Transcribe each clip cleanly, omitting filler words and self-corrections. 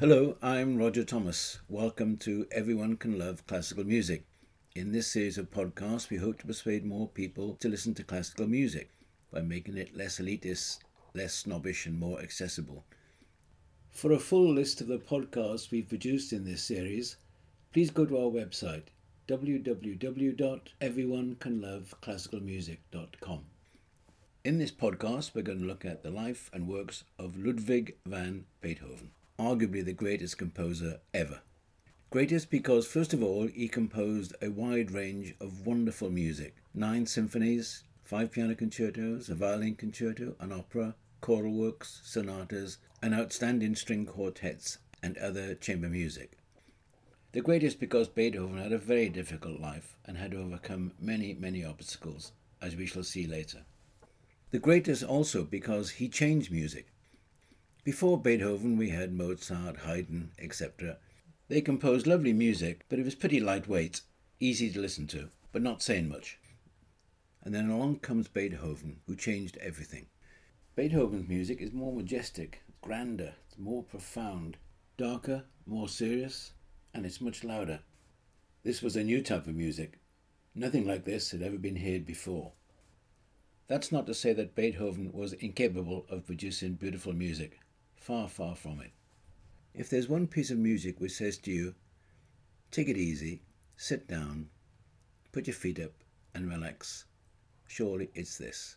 Hello, I'm Roger Thomas. Welcome to Everyone Can Love Classical Music. In this series of podcasts, we hope to persuade more people to listen to classical music by making it less elitist, less snobbish, and more accessible. For a full list of the podcasts we've produced in this series, please go to our website, www.everyonecanloveclassicalmusic.com. In this podcast, we're going to look at the life and works of Ludwig van Beethoven, arguably the greatest composer ever. Greatest because, first of all, he composed a wide range of wonderful music. 9 symphonies, 5 piano concertos, a violin concerto, an opera, choral works, sonatas, and outstanding string quartets and other chamber music. The greatest because Beethoven had a very difficult life and had to overcome many, many obstacles, as we shall see later. The greatest also because he changed music. Before Beethoven, we had Mozart, Haydn, etc. They composed lovely music, but it was pretty lightweight, easy to listen to, but not saying much. And then along comes Beethoven, who changed everything. Beethoven's music is more majestic, grander, more profound, darker, more serious, and it's much louder. This was a new type of music. Nothing like this had ever been heard before. That's not to say that Beethoven was incapable of producing beautiful music. Far, far from it. If there's one piece of music which says to you, take it easy, sit down, put your feet up and relax, surely it's this.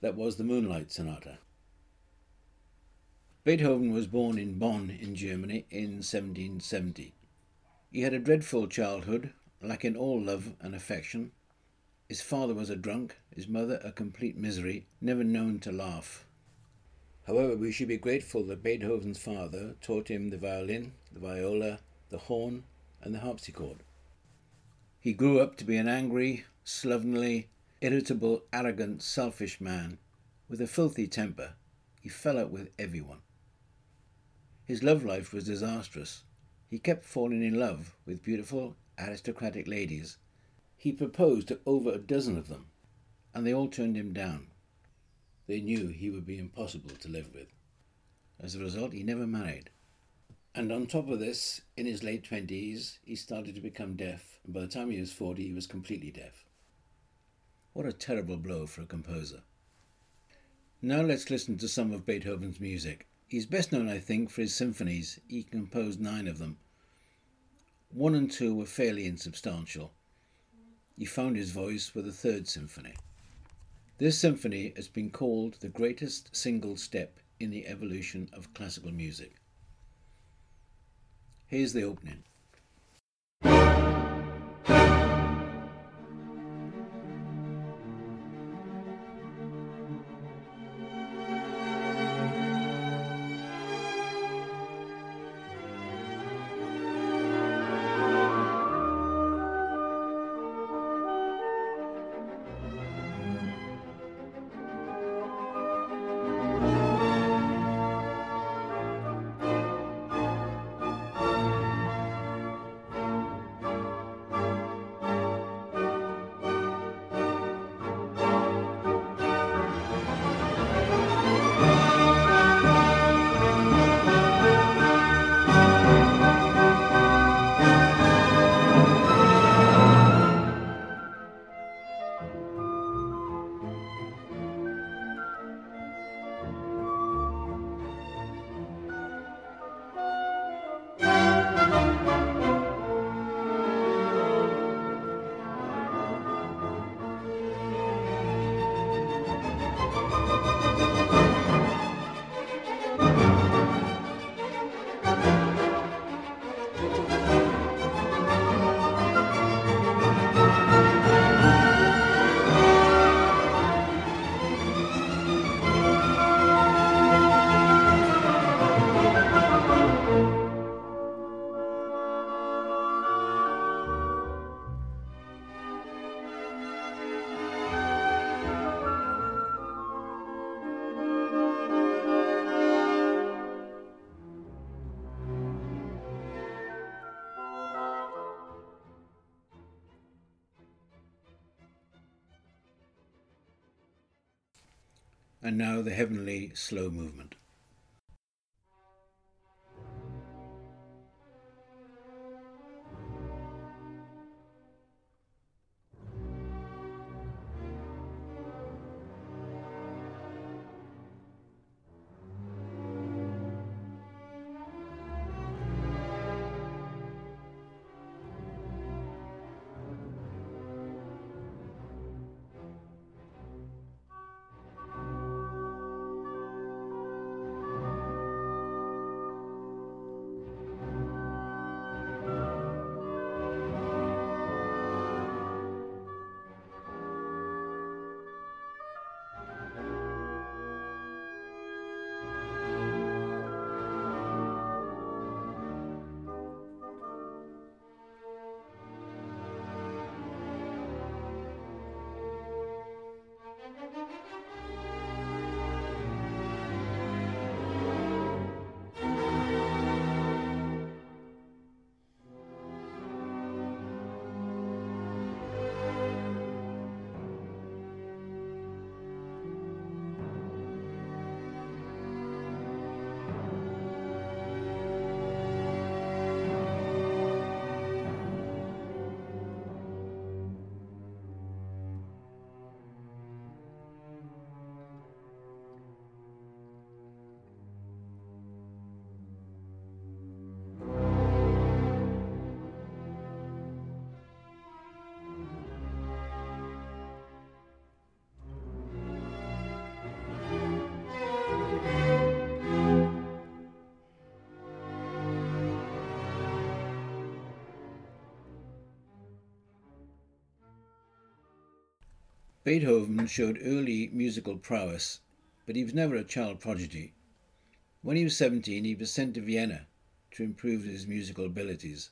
That was the Moonlight Sonata. Beethoven was born in Bonn in Germany in 1770. He had a dreadful childhood, lacking all love and affection. His father was a drunk, his mother a complete misery, never known to laugh. However, we should be grateful that Beethoven's father taught him the violin, the viola, the horn, and the harpsichord. He grew up to be an angry, slovenly, irritable, arrogant, selfish man with a filthy temper. He fell out with everyone. His love life was disastrous. He kept falling in love with beautiful aristocratic ladies. He proposed to over a dozen of them, and they all turned him down. They knew he would be impossible to live with. As a result, he never married. And on top of this, in his late 20s, he started to become deaf, and by the time he was 40, he was completely deaf. What a terrible blow for a composer. Now let's listen to some of Beethoven's music. He's best known, I think, for his symphonies. He composed 9 of them. 1 and 2 were fairly insubstantial. He found his voice with the 3rd symphony. This symphony has been called the greatest single step in the evolution of classical music. Here's the opening. And now the heavenly slow movement. Beethoven showed early musical prowess, but he was never a child prodigy. When he was 17, he was sent to Vienna to improve his musical abilities,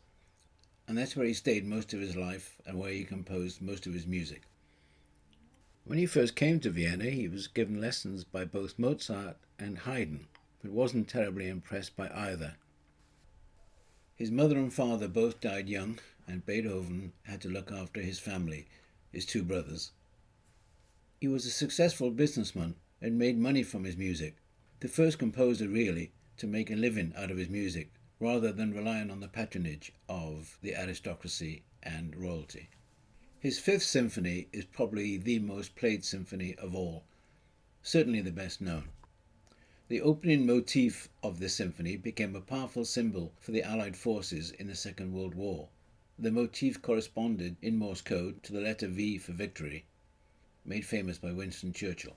and that's where he stayed most of his life and where he composed most of his music. When he first came to Vienna, he was given lessons by both Mozart and Haydn, but wasn't terribly impressed by either. His mother and father both died young, and Beethoven had to look after his family, his two brothers. He was a successful businessman and made money from his music, the first composer really to make a living out of his music, rather than relying on the patronage of the aristocracy and royalty. His Fifth Symphony is probably the most played symphony of all, certainly the best known. The opening motif of this symphony became a powerful symbol for the Allied forces in the Second World War. The motif corresponded in Morse code to the letter V for victory, made famous by Winston Churchill.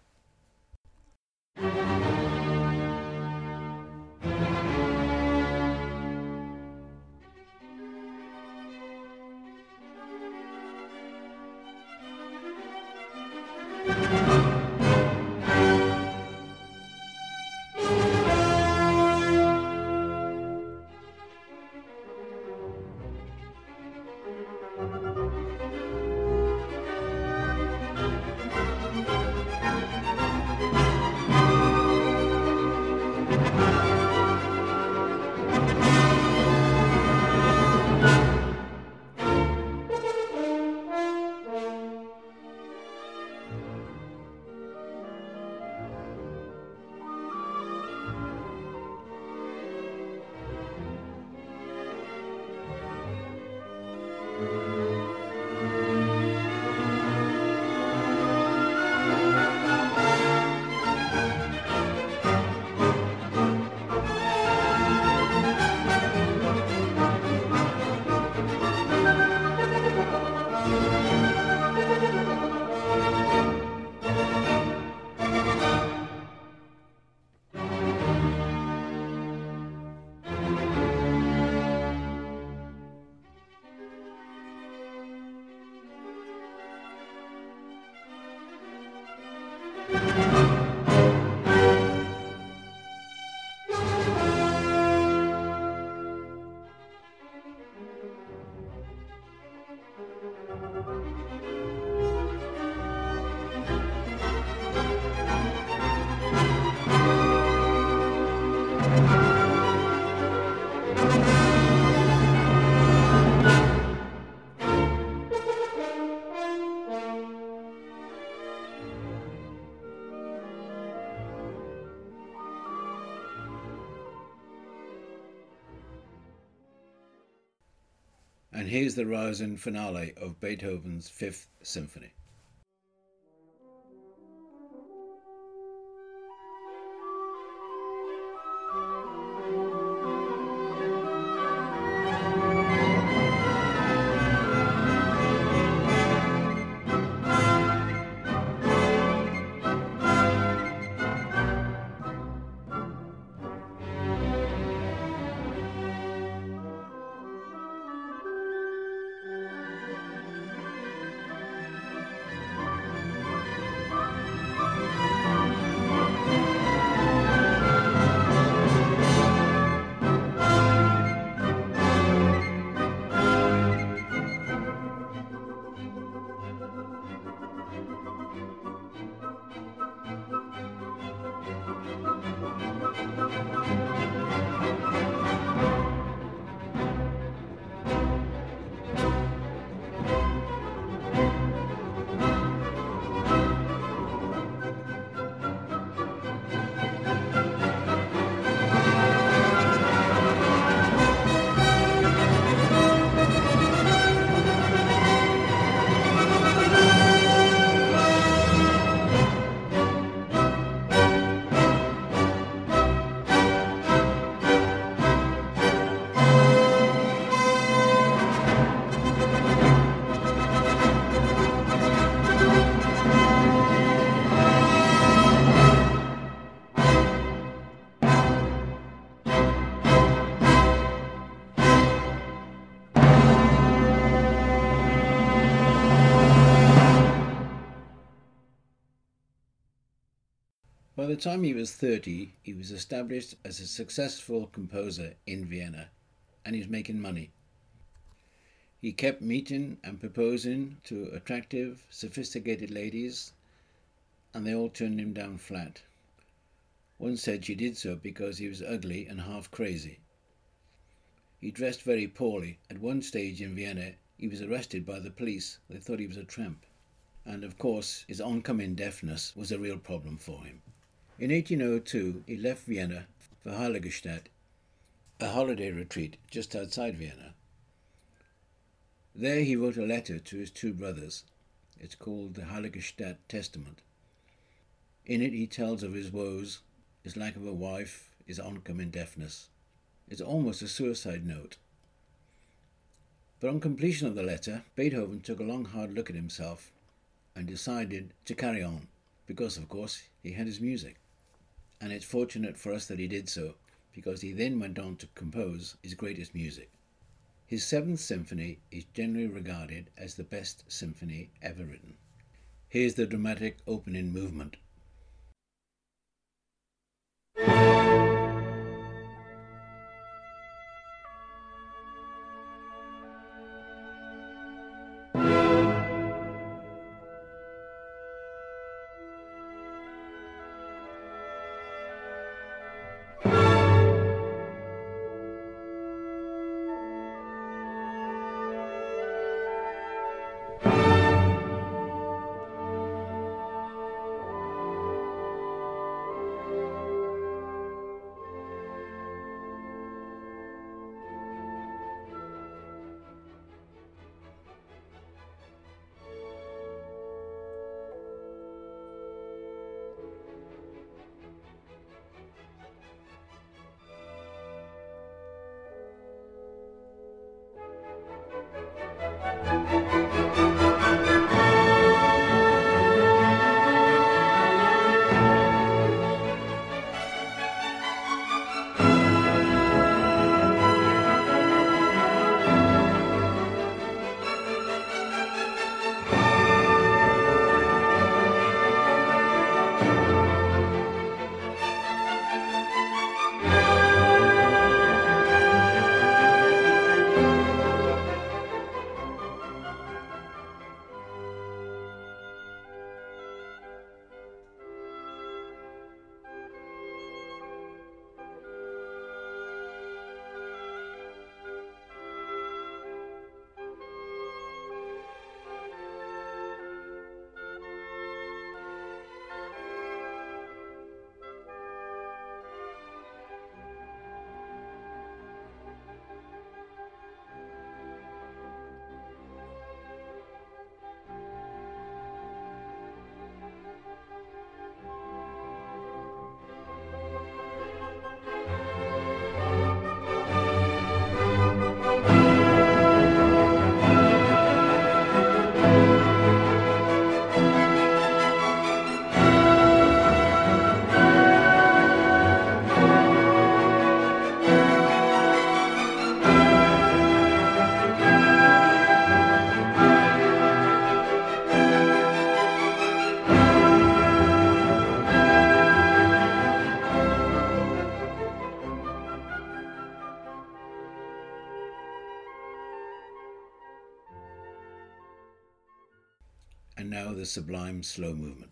And here's the rousing finale of Beethoven's Fifth Symphony. By the time he was 30, he was established as a successful composer in Vienna, and he was making money. He kept meeting and proposing to attractive, sophisticated ladies, and they all turned him down flat. One said she did so because he was ugly and half crazy. He dressed very poorly. At one stage in Vienna, he was arrested by the police. They thought he was a tramp. And of course, his oncoming deafness was a real problem for him. In 1802, he left Vienna for Heiligestadt, a holiday retreat just outside Vienna. There he wrote a letter to his two brothers. It's called the Heiligestadt Testament. In it he tells of his woes, his lack of a wife, his oncoming deafness. It's almost a suicide note. But on completion of the letter, Beethoven took a long hard look at himself and decided to carry on, because of course he had his music. And it's fortunate for us that he did so, because he then went on to compose his greatest music. His 7th symphony is generally regarded as the best symphony ever written. Here's the dramatic opening movement. And now the sublime slow movement.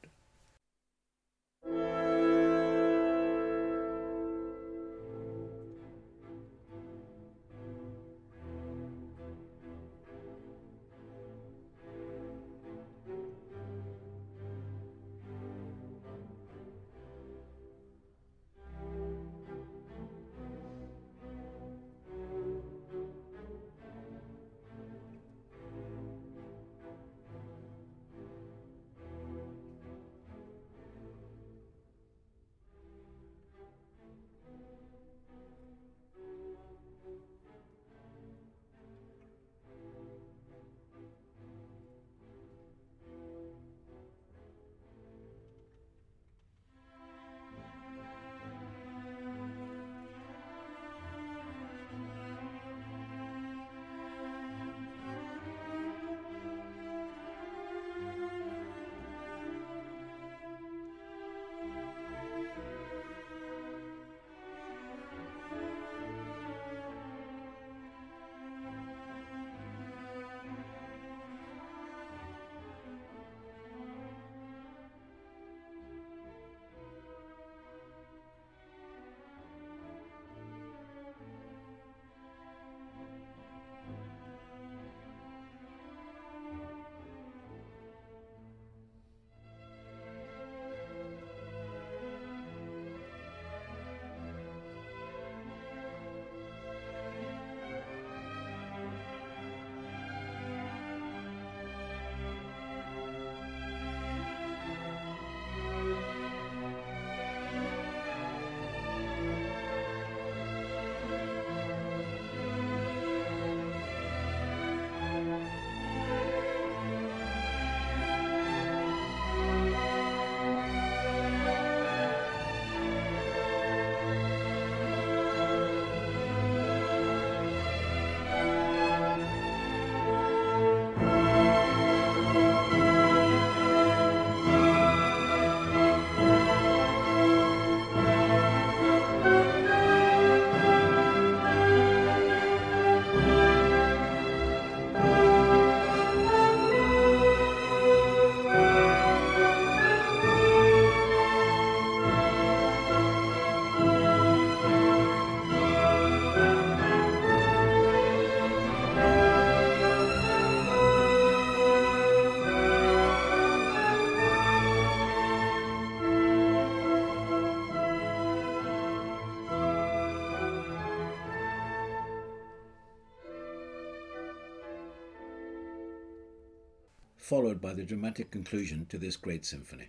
followed by the dramatic conclusion to this great symphony.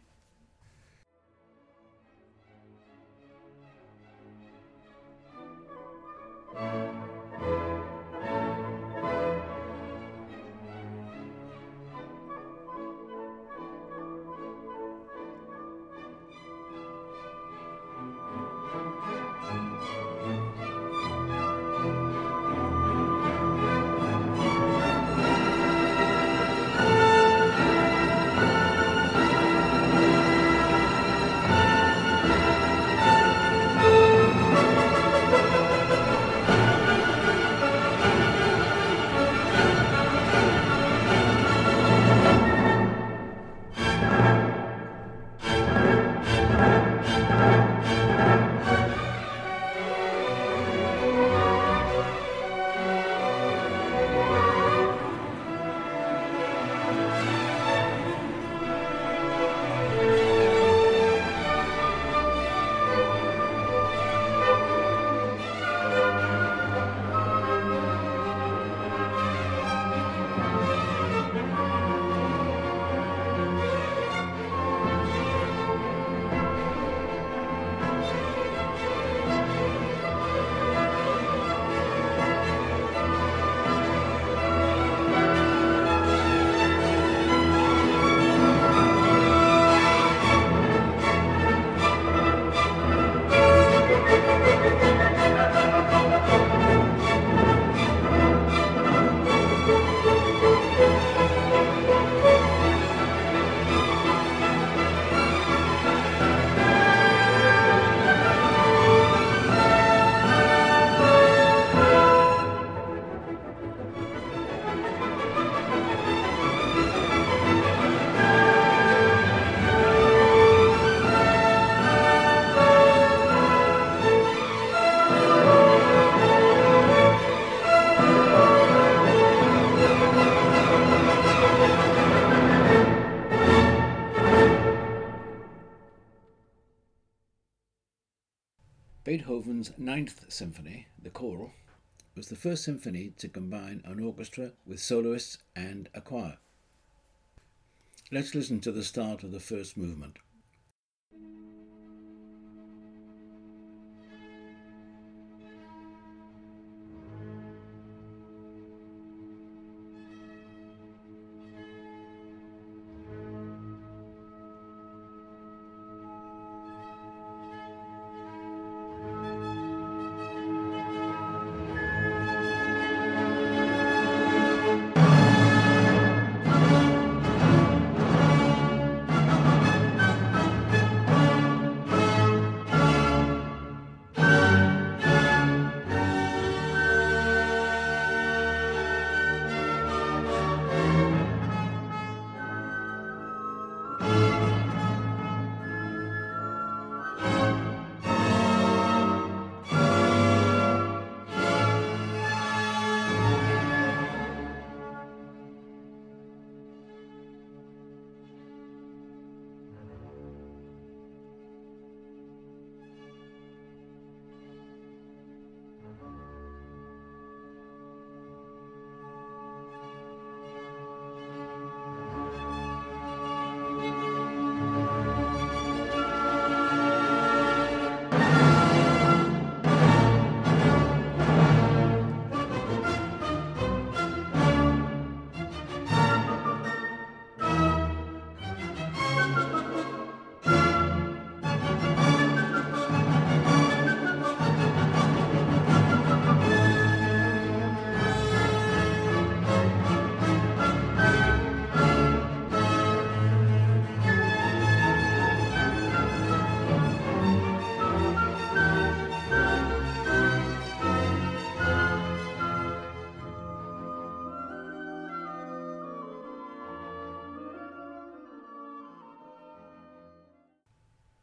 Beethoven's Ninth Symphony, the Choral, was the first symphony to combine an orchestra with soloists and a choir. Let's listen to the start of the first movement.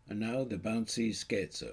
And now the bouncy scherzo.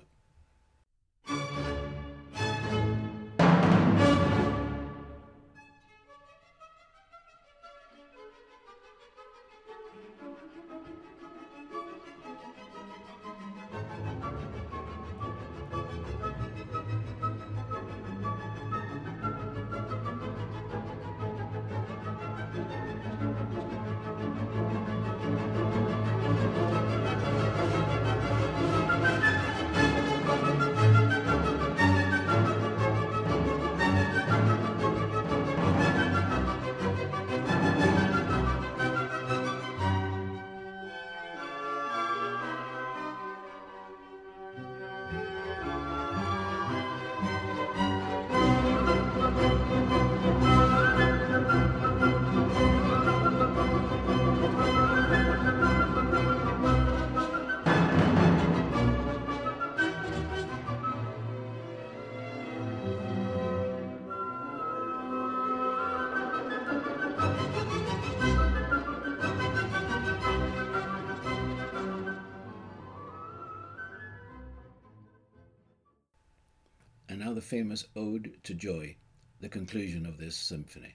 and now the famous Ode to Joy, the conclusion of this symphony.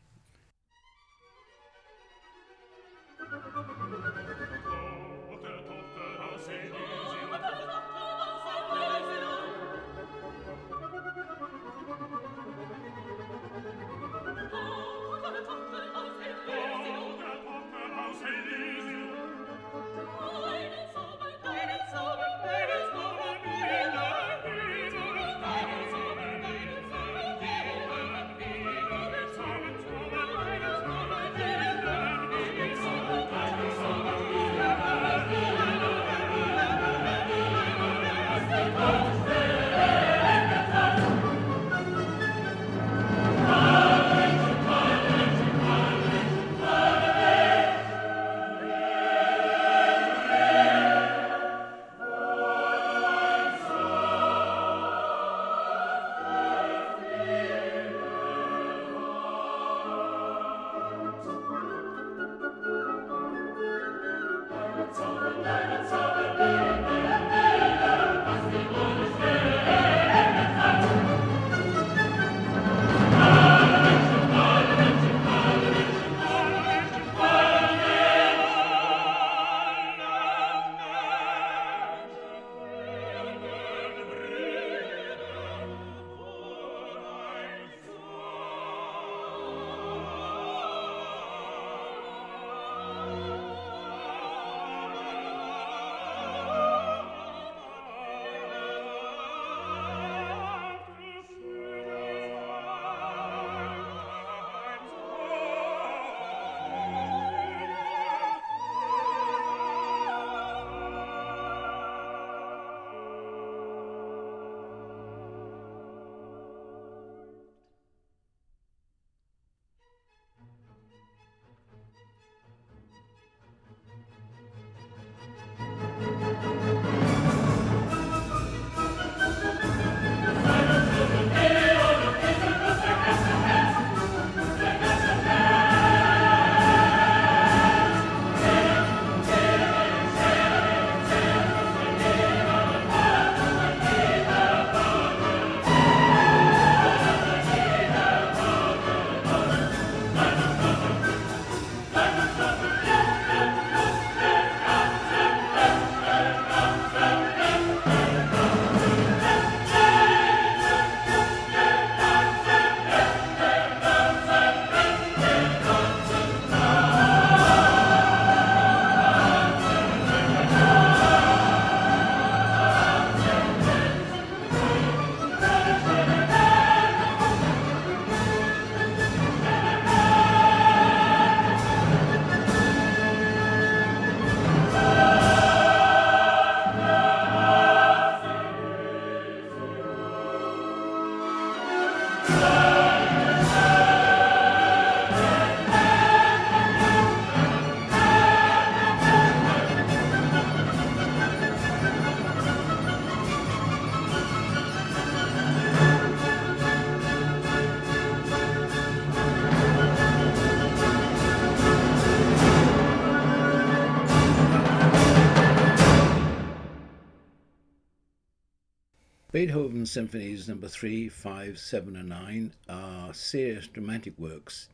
Beethoven's symphonies number 3, 5, 7 and 9 are serious dramatic works.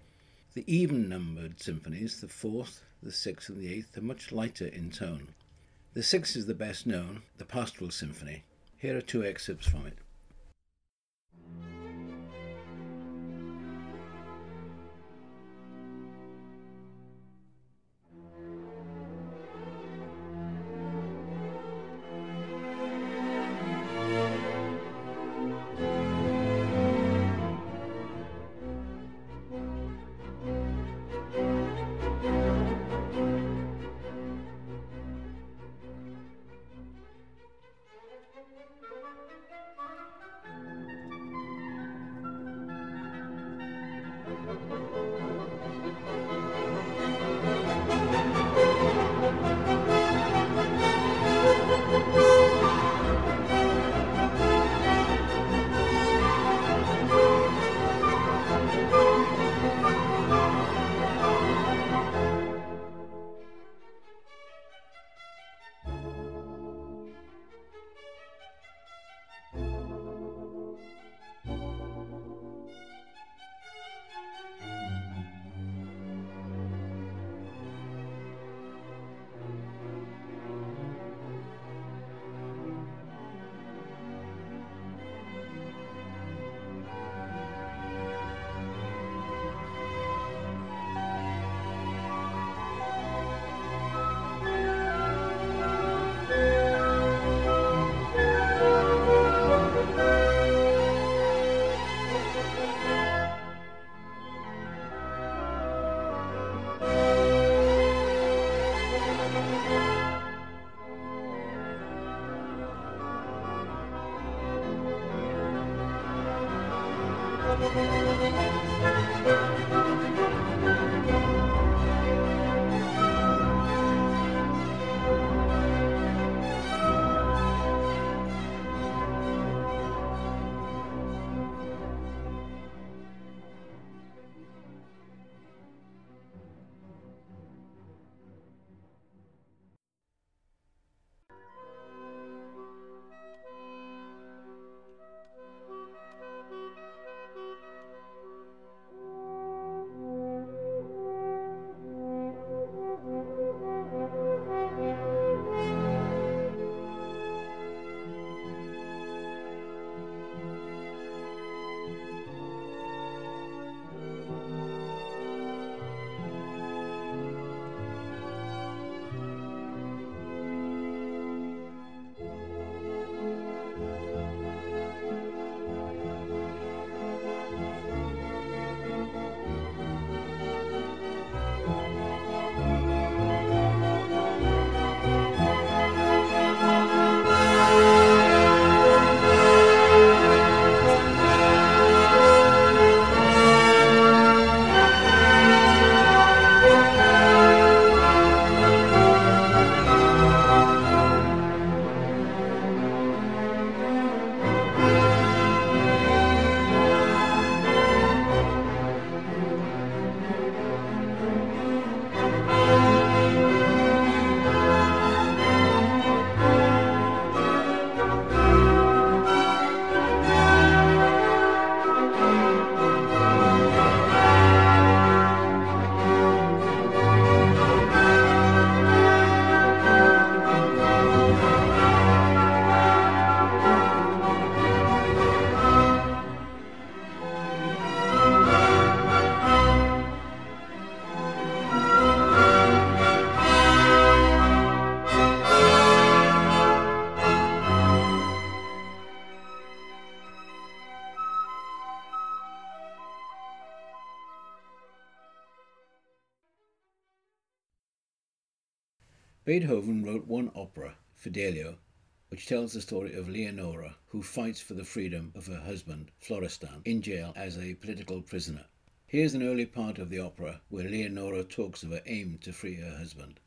The even-numbered symphonies, the 4th, the 6th and the 8th, are much lighter in tone. The 6th is the best known, the Pastoral Symphony. Here are two excerpts from it. Beethoven wrote one opera, Fidelio, which tells the story of Leonora, who fights for the freedom of her husband, Florestan, in jail as a political prisoner. Here's an early part of the opera where Leonora talks of her aim to free her husband.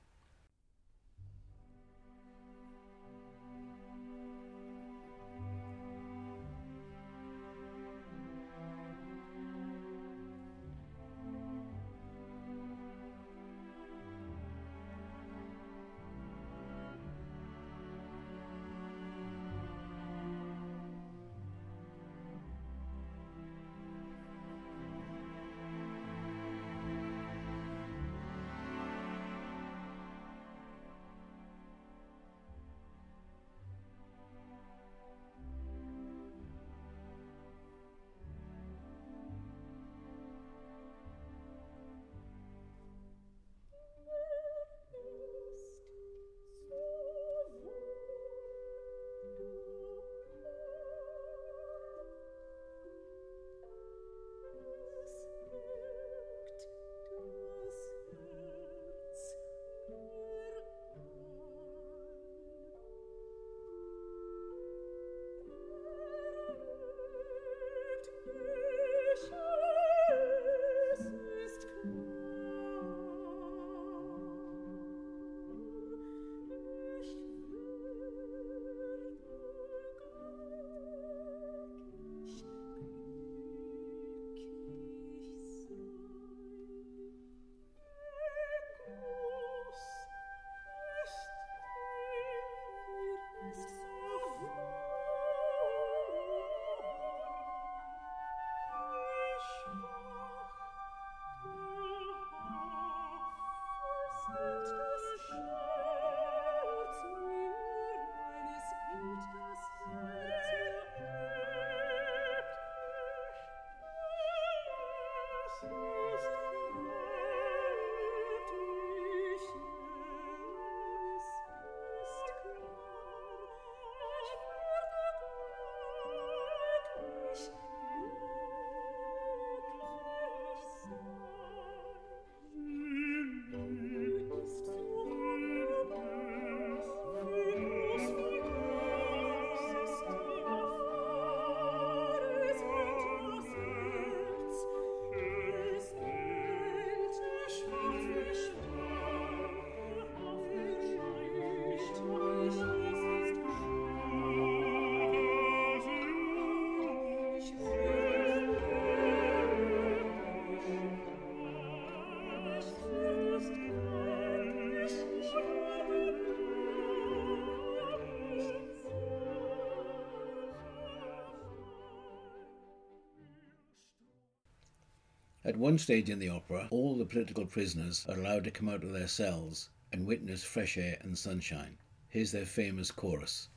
At one stage in the opera, all the political prisoners are allowed to come out of their cells and witness fresh air and sunshine. Here's their famous chorus.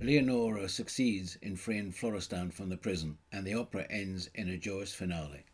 Leonora succeeds in freeing Florestan from the prison, and the opera ends in a joyous finale.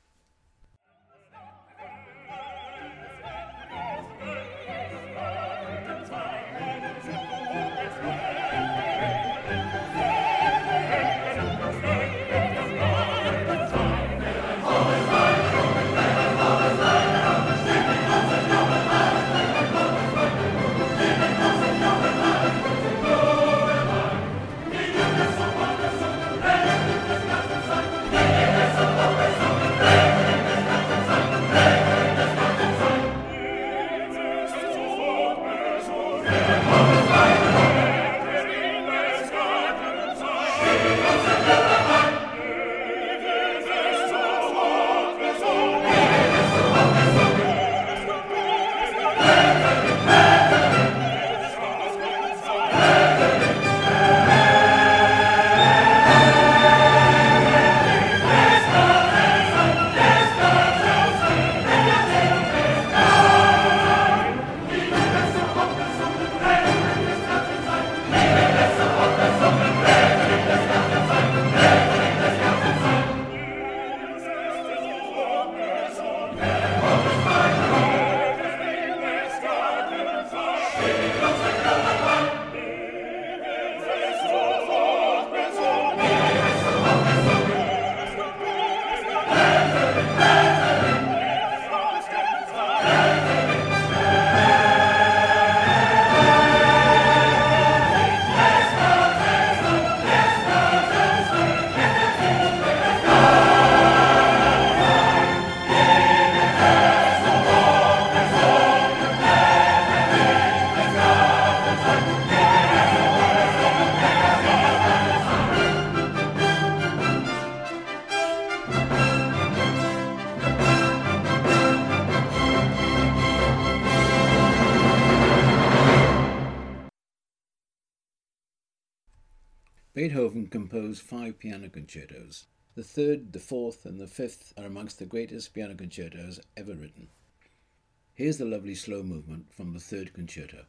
Beethoven composed 5 piano concertos. The third, the fourth, and the fifth are amongst the greatest piano concertos ever written. Here's the lovely slow movement from the third concerto.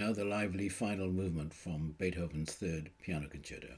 Now the lively final movement from Beethoven's Third Piano Concerto.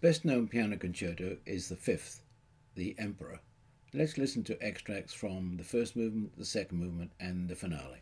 best known piano concerto is the fifth, The Emperor. Let's listen to extracts from the first movement, the second movement, and the finale.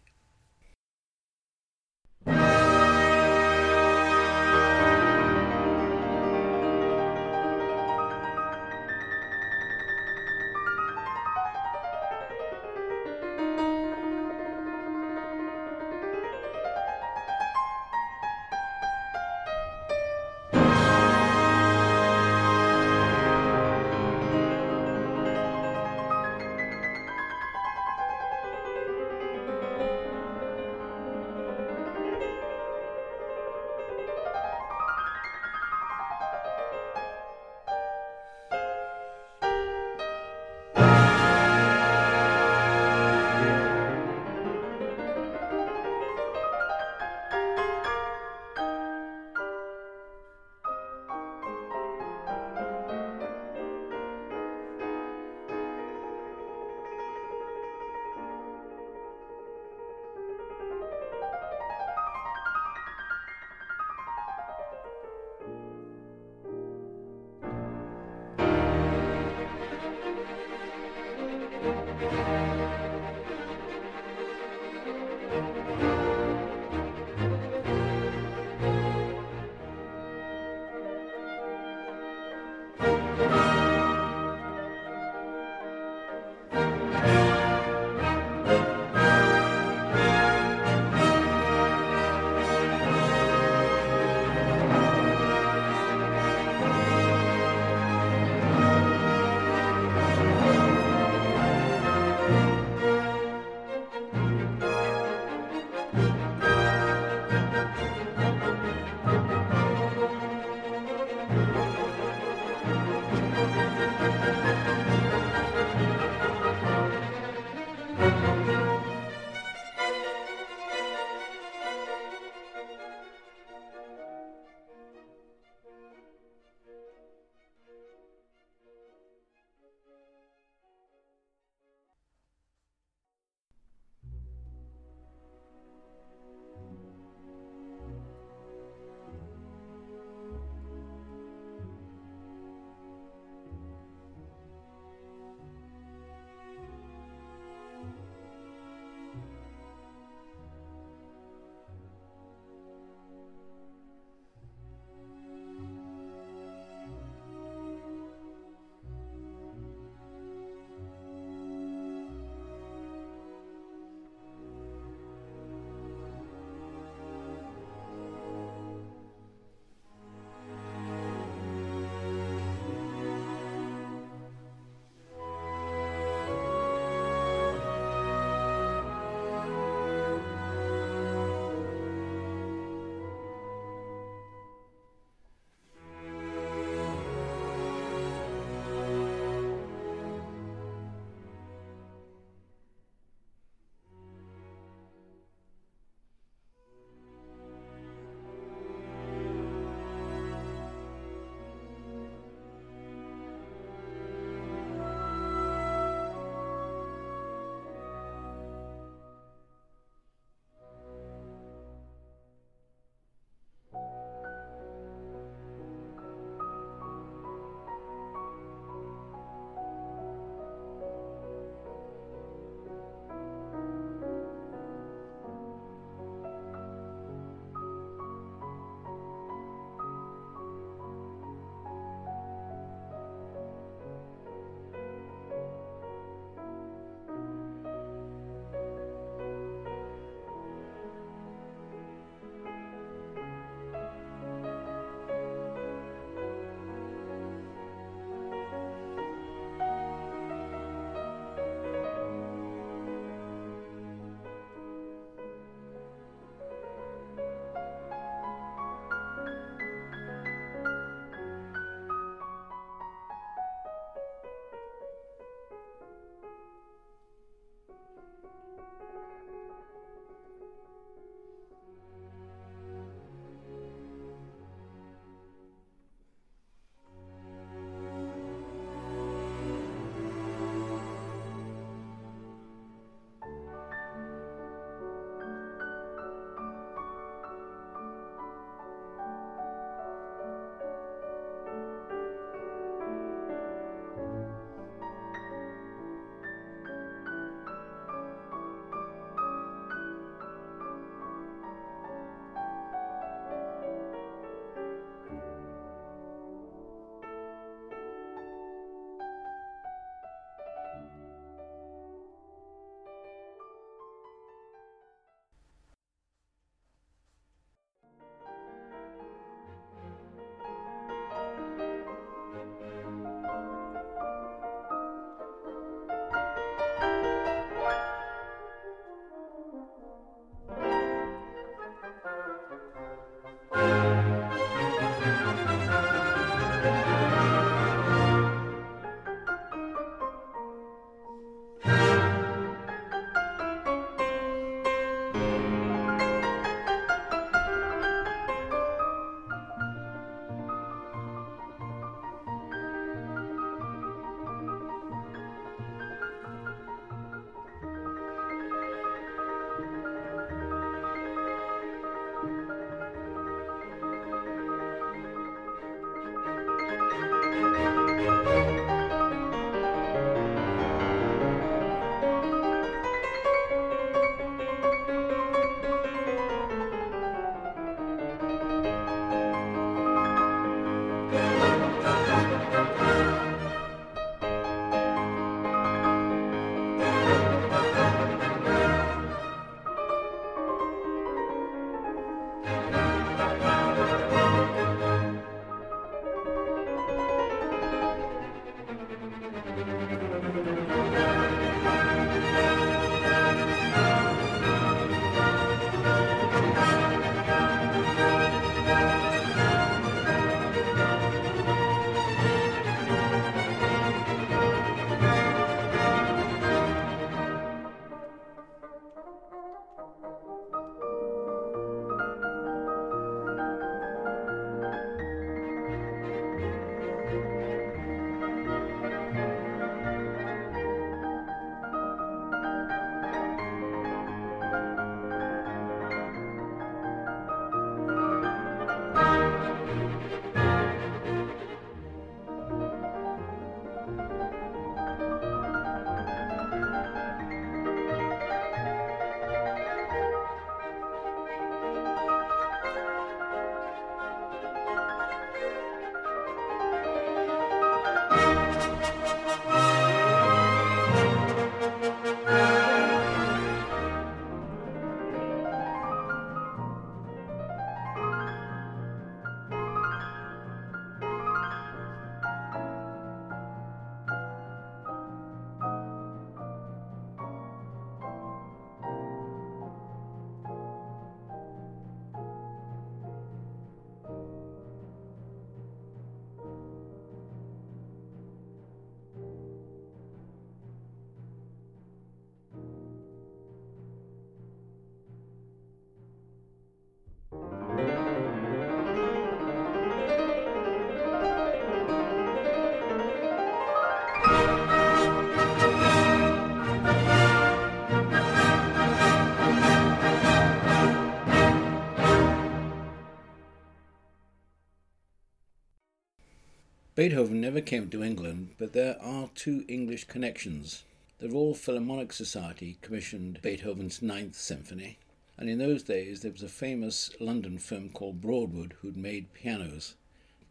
Beethoven never came to England, but there are two English connections. The Royal Philharmonic Society commissioned Beethoven's Ninth Symphony, and in those days there was a famous London firm called Broadwood who'd made pianos.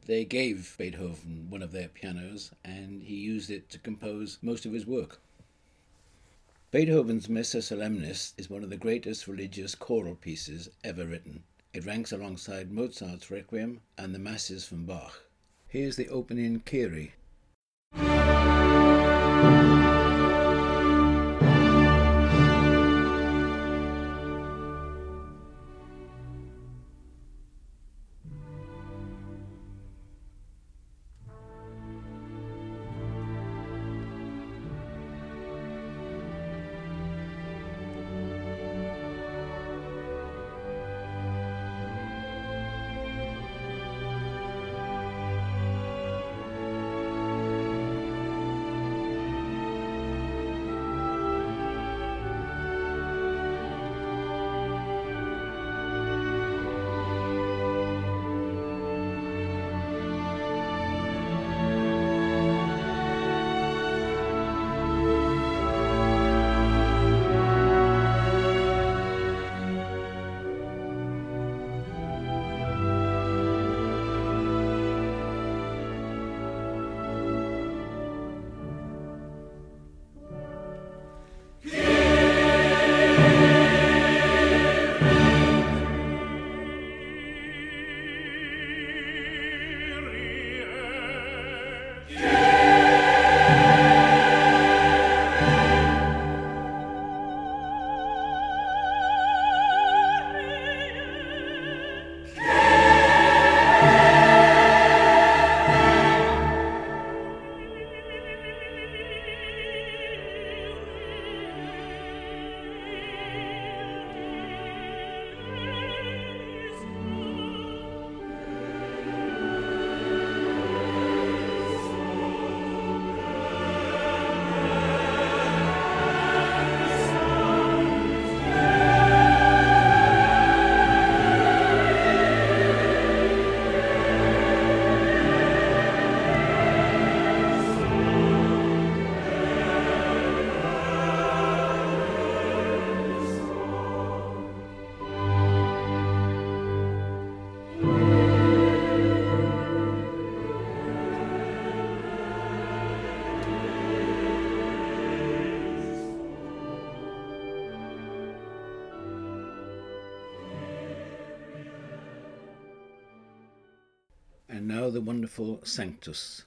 They gave Beethoven one of their pianos, and he used it to compose most of his work. Beethoven's Missa Solemnis is one of the greatest religious choral pieces ever written. It ranks alongside Mozart's Requiem and the Masses from Bach. Here's the opening Kiri. And now the wonderful Sanctus.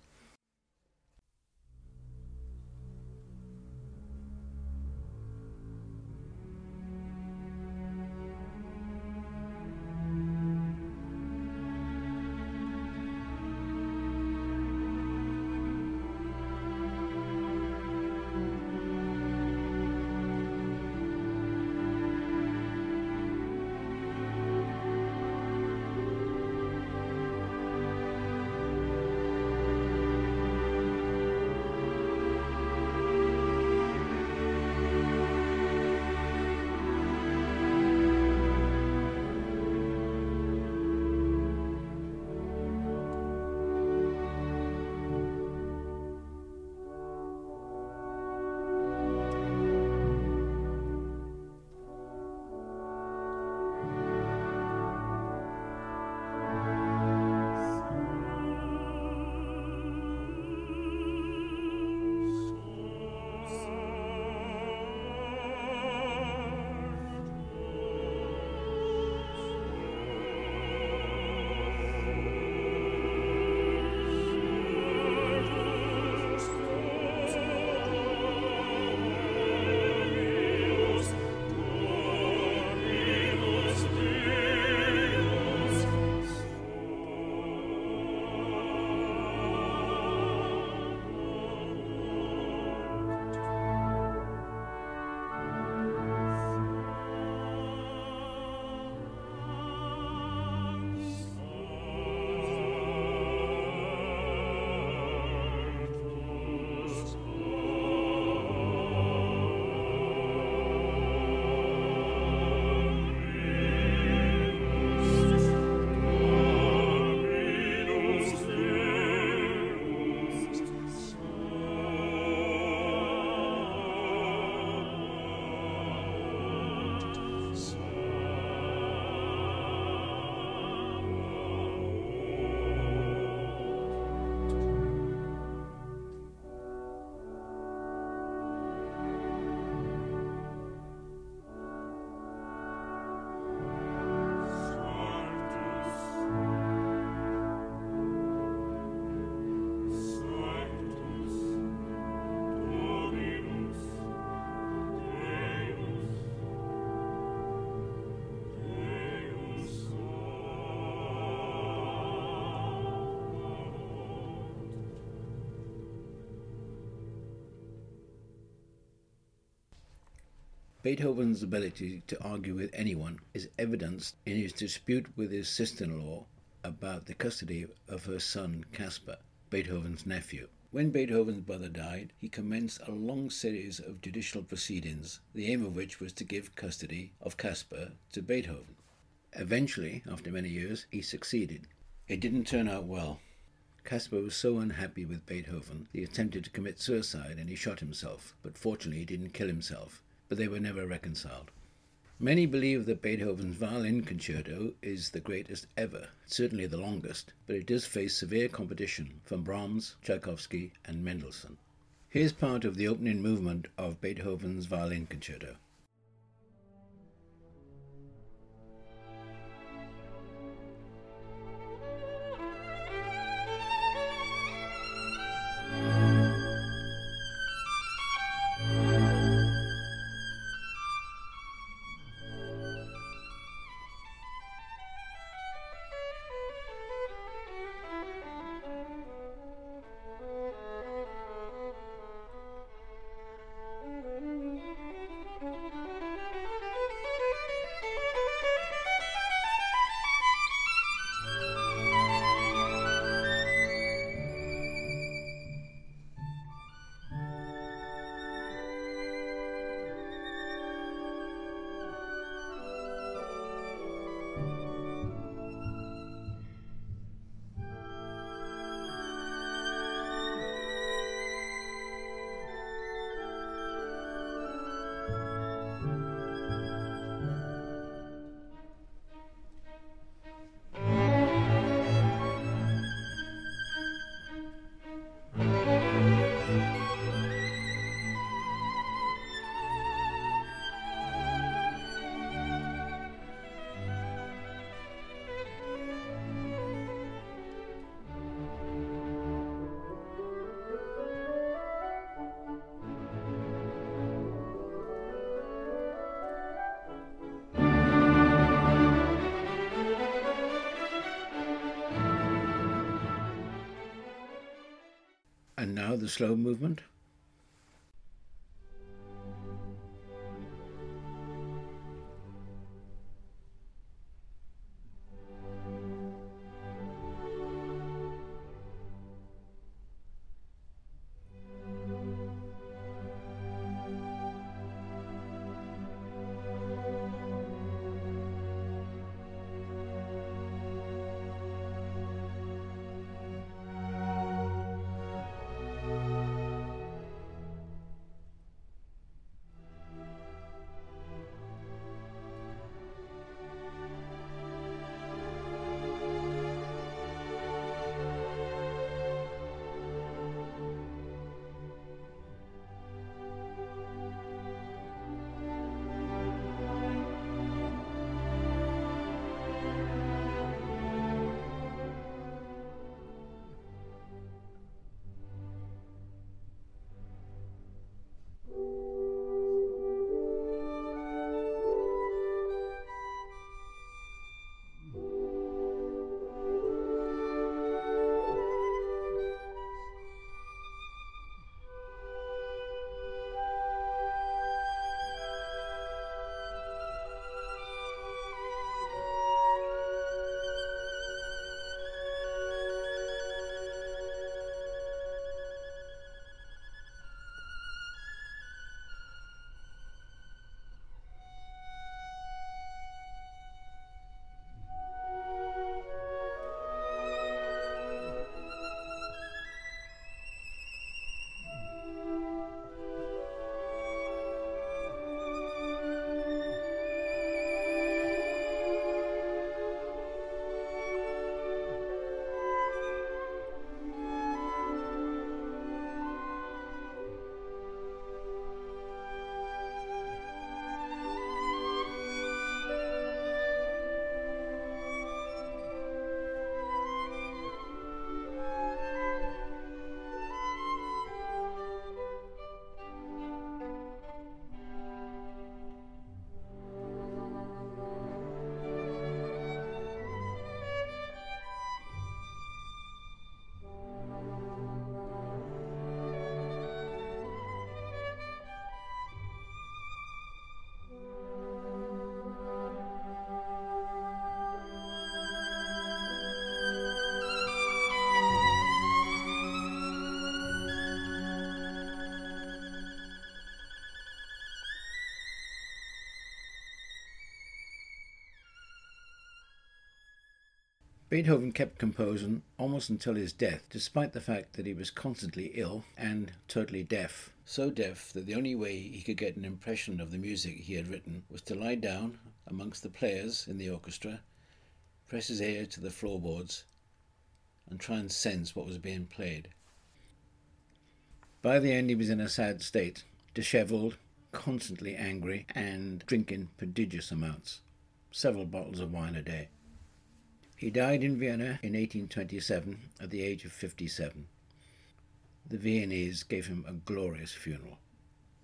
Beethoven's ability to argue with anyone is evidenced in his dispute with his sister-in-law about the custody of her son Caspar, Beethoven's nephew. When Beethoven's brother died, he commenced a long series of judicial proceedings, the aim of which was to give custody of Caspar to Beethoven. Eventually, after many years, he succeeded. It didn't turn out well. Caspar was so unhappy with Beethoven that he attempted to commit suicide and he shot himself, but fortunately he didn't kill himself, but they were never reconciled. Many believe that Beethoven's violin concerto is the greatest ever, certainly the longest, but it does face severe competition from Brahms, Tchaikovsky and Mendelssohn. Here's part of the opening movement of Beethoven's violin concerto. And now the slow movement. Beethoven kept composing almost until his death, despite the fact that he was constantly ill and totally deaf. So deaf that the only way he could get an impression of the music he had written was to lie down amongst the players in the orchestra, press his ear to the floorboards, and try and sense what was being played. By the end, he was in a sad state, dishevelled, constantly angry, and drinking prodigious amounts, several bottles of wine a day. He died in Vienna in 1827 at the age of 57. The Viennese gave him a glorious funeral,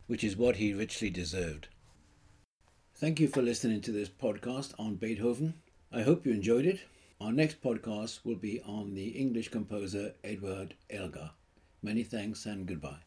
which is what he richly deserved. Thank you for listening to this podcast on Beethoven. I hope you enjoyed it. Our next podcast will be on the English composer Edward Elgar. Many thanks and goodbye.